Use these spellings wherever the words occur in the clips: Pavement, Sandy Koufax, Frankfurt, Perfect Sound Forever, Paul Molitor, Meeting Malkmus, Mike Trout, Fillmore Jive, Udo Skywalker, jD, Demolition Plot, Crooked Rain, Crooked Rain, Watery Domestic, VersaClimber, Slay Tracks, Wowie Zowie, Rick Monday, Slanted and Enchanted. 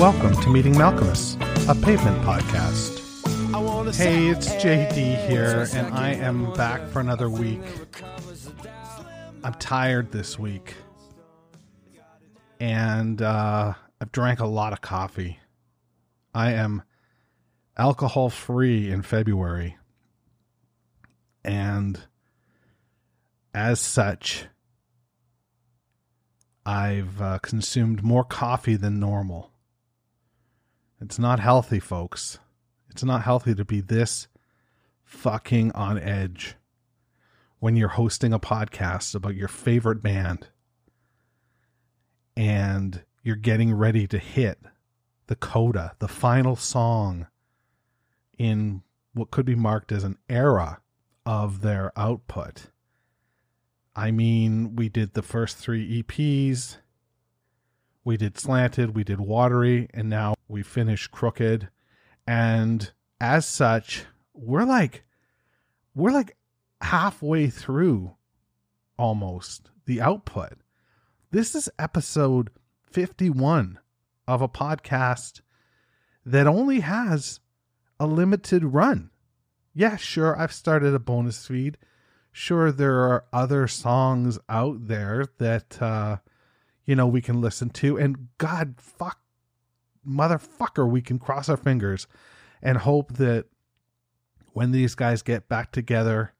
Welcome to Meeting Malkmus, a Pavement podcast. Hey, it's jD here, and I am back for another week. I'm tired this week, and I've drank a lot of coffee. I am alcohol-free in February, and as such, I've consumed more coffee than normal. It's not healthy, folks. It's not healthy to be this fucking on edge when you're hosting a podcast about your favorite band and you're getting ready to hit the coda, the final song in what could be marked as an era of their output. I mean, we did the first three EPs, we did Slanted, we did Watery, and now we finish Crooked. And as such, we're like halfway through almost the output. This is episode 51 of a podcast that only has a limited run. Yeah, sure, I've started a bonus feed. Sure, there are other songs out there that, we can listen to. And God, fuck, motherfucker, we can cross our fingers and hope that when these guys get back together,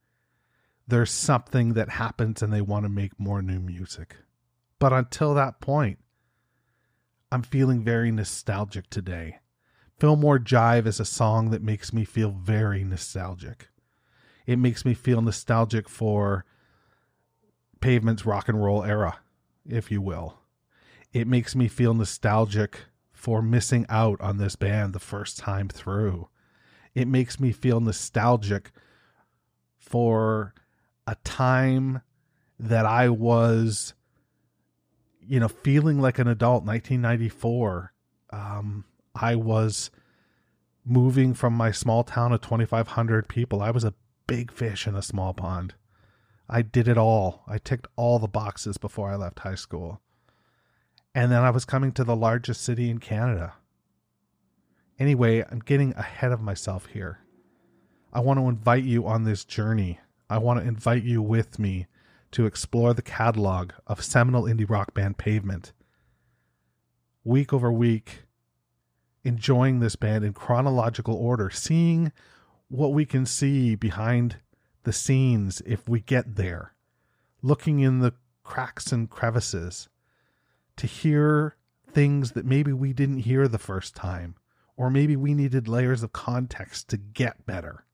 there's something that happens and they want to make more new music. But until that point, I'm feeling very nostalgic today. Fillmore Jive is a song that makes me feel very nostalgic. It makes me feel nostalgic for Pavement's rock and roll era, if you will. It makes me feel nostalgic for missing out on this band the first time through. It makes me feel nostalgic for a time that I was, feeling like an adult. 1994. I was moving from my small town of 2,500 people. I was a big fish in a small pond. I did it all. I ticked all the boxes before I left high school. And then I was coming to the largest city in Canada. Anyway, I'm getting ahead of myself here. I want to invite you on this journey. I want to invite you with me to explore the catalog of seminal indie rock band Pavement. Week over week, enjoying this band in chronological order, seeing what we can see behind the scenes if we get there, looking in the cracks and crevices, to hear things that maybe we didn't hear the first time, or maybe we needed layers of context to get better.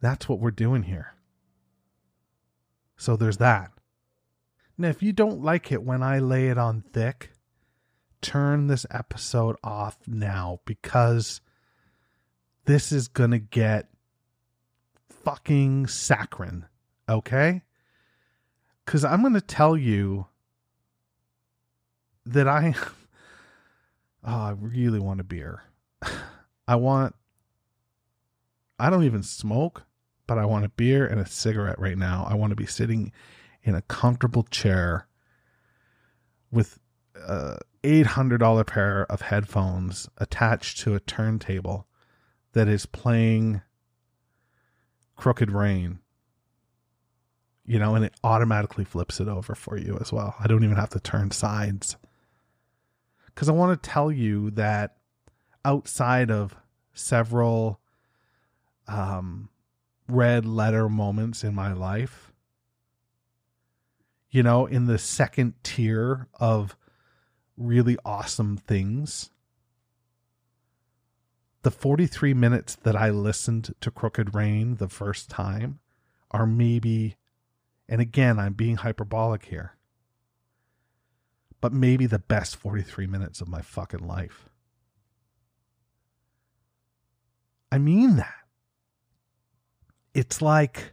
That's what we're doing here. So there's that. Now, if you don't like it when I lay it on thick, turn this episode off now, because this is going to get fucking saccharine, okay? Because I'm going to tell you that I really want a beer. I don't even smoke, but I want a beer and a cigarette right now. I want to be sitting in a comfortable chair with a $800 pair of headphones attached to a turntable that is playing Crooked Rain. And it automatically flips it over for you as well. I don't even have to turn sides. Because I want to tell you that outside of several red letter moments in my life, in the second tier of really awesome things, the 43 minutes that I listened to Crooked Rain the first time are maybe... And again, I'm being hyperbolic here, but maybe the best 43 minutes of my fucking life. I mean that. It's like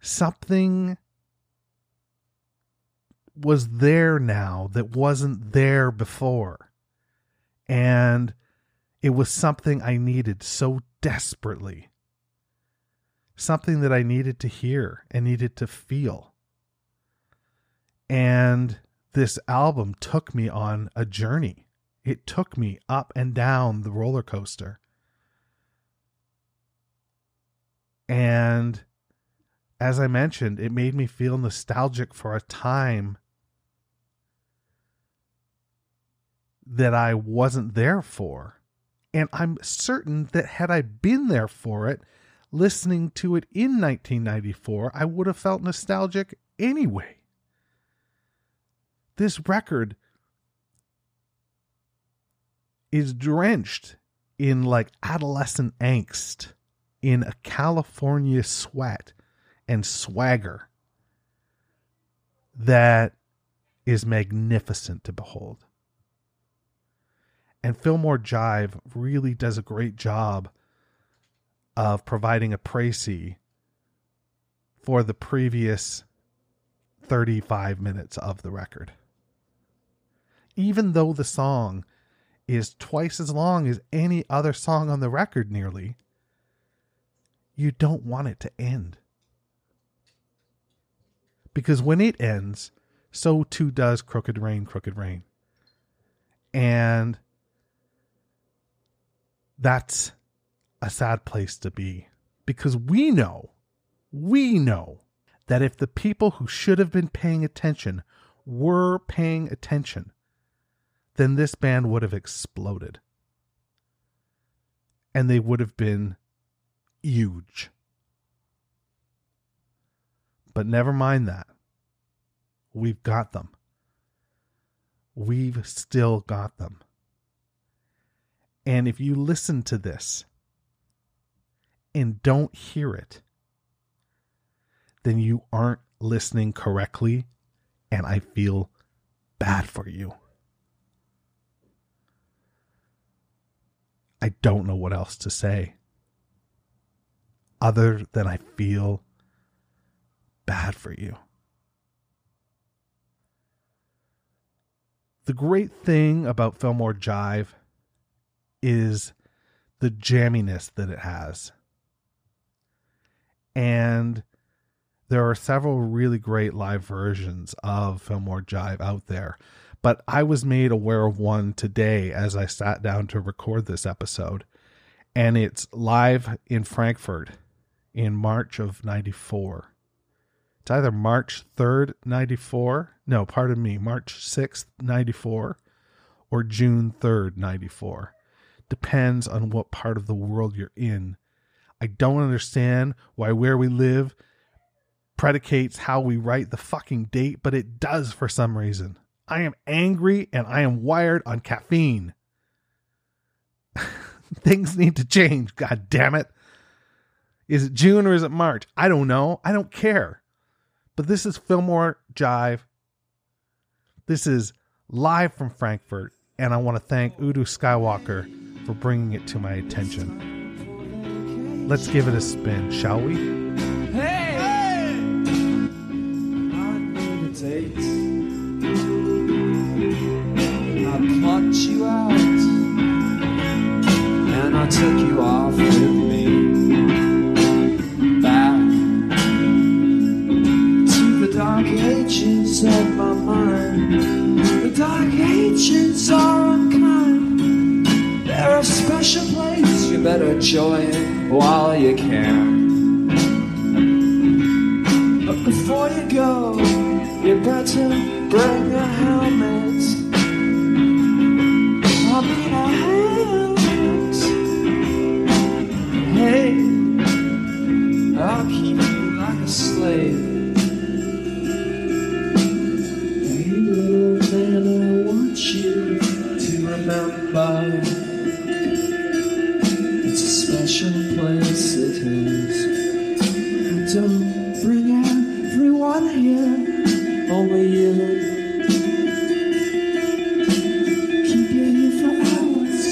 something was there now that wasn't there before. And it was something I needed so desperately. Something that I needed to hear and needed to feel. And this album took me on a journey. It took me up and down the roller coaster. And as I mentioned, it made me feel nostalgic for a time that I wasn't there for. And I'm certain that had I been there for it, listening to it in 1994, I would have felt nostalgic anyway. This record is drenched in like adolescent angst, in a California sweat and swagger that is magnificent to behold. And Fillmore Jive really does a great job of providing a précis for the previous 35 minutes of the record. Even though the song is twice as long as any other song on the record nearly, you don't want it to end. Because when it ends, so too does Crooked Rain, Crooked Rain. And that's a sad place to be, because we know that if the people who should have been paying attention were paying attention, then this band would have exploded. And they would have been huge. But never mind that. We've got them. We've still got them. And if you listen to this and don't hear it, then you aren't listening correctly, and I feel bad for you. I don't know what else to say other than I feel bad for you. The great thing about Fillmore Jive is the jamminess that it has. And there are several really great live versions of Fillmore Jive out there, but I was made aware of one today as I sat down to record this episode, and it's live in Frankfurt in March of 94. It's either March 3rd, 94. No, pardon me, March 6th, 94 or June 3rd, 94. Depends on what part of the world you're in. I don't understand why where we live predicates how we write the fucking date, but it does for some reason. I am angry and I am wired on caffeine. Things need to change, god damn it. Is it June or is it March? I don't know. I don't care. But this is Fillmore Jive. This is live from Frankfurt, and I want to thank Udo Skywalker for bringing it to my attention. Let's give it a spin, shall we? Hey! Hey! I need a date. I plucked you out and I took you off with me back to the dark ages of my mind. The dark ages are unkind. They're a special place, you better join while you can. But before you go, you better bring a helmet. I mean a helmet. Hey, I'll keep you like a slave. Hey little man, I want you to remember place it is. And don't bring everyone here, only you. Keep you here for hours.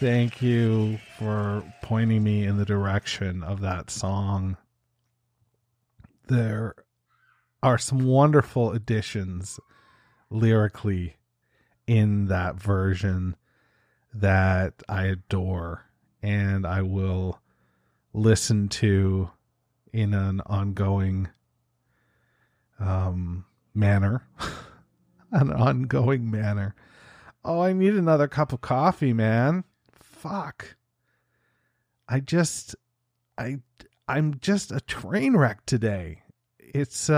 Thank you for pointing me in the direction of that song. There are some wonderful additions lyrically in that version that I adore and I will listen to in an ongoing manner. Oh, I need another cup of coffee, man. Fuck. I'm just a train wreck today. It's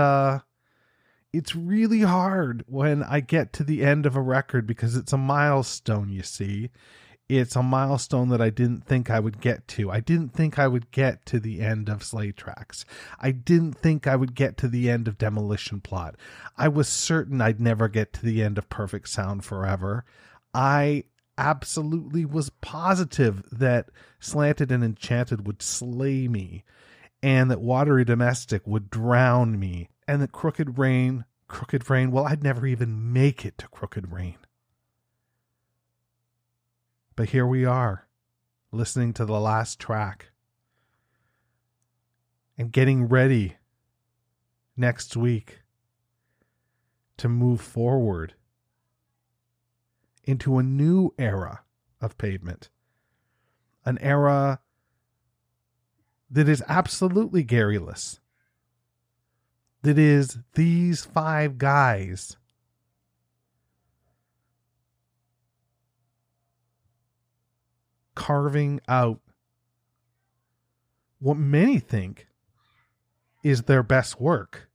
It's really hard when I get to the end of a record because it's a milestone, you see. It's a milestone that I didn't think I would get to. I didn't think I would get to the end of Slay Tracks. I didn't think I would get to the end of Demolition Plot. I was certain I'd never get to the end of Perfect Sound Forever. I absolutely was positive that Slanted and Enchanted would slay me, and that Watery Domestic would drown me, and that Crooked Rain, well, I'd never even make it to Crooked Rain. But here we are, listening to the last track and getting ready next week to move forward into a new era of Pavement, an era that is absolutely garrulous, that is these five guys carving out what many think is their best work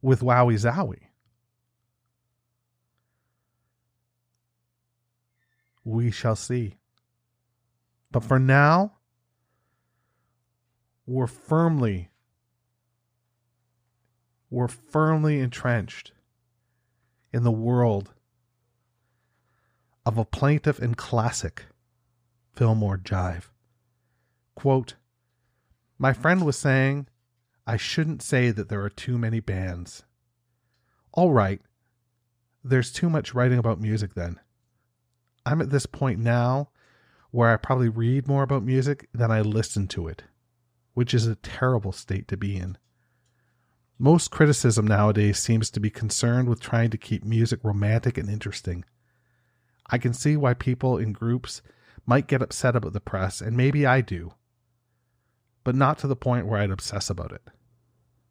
with Wowie Zowie. We shall see. But for now, we're firmly entrenched in the world of a plaintive and classic Fillmore Jive. Quote, my friend was saying, I shouldn't say that there are too many bands. All right, there's too much writing about music then. I'm at this point now where I probably read more about music than I listen to it, which is a terrible state to be in. Most criticism nowadays seems to be concerned with trying to keep music romantic and interesting. I can see why people in groups might get upset about the press, and maybe I do, but not to the point where I'd obsess about it.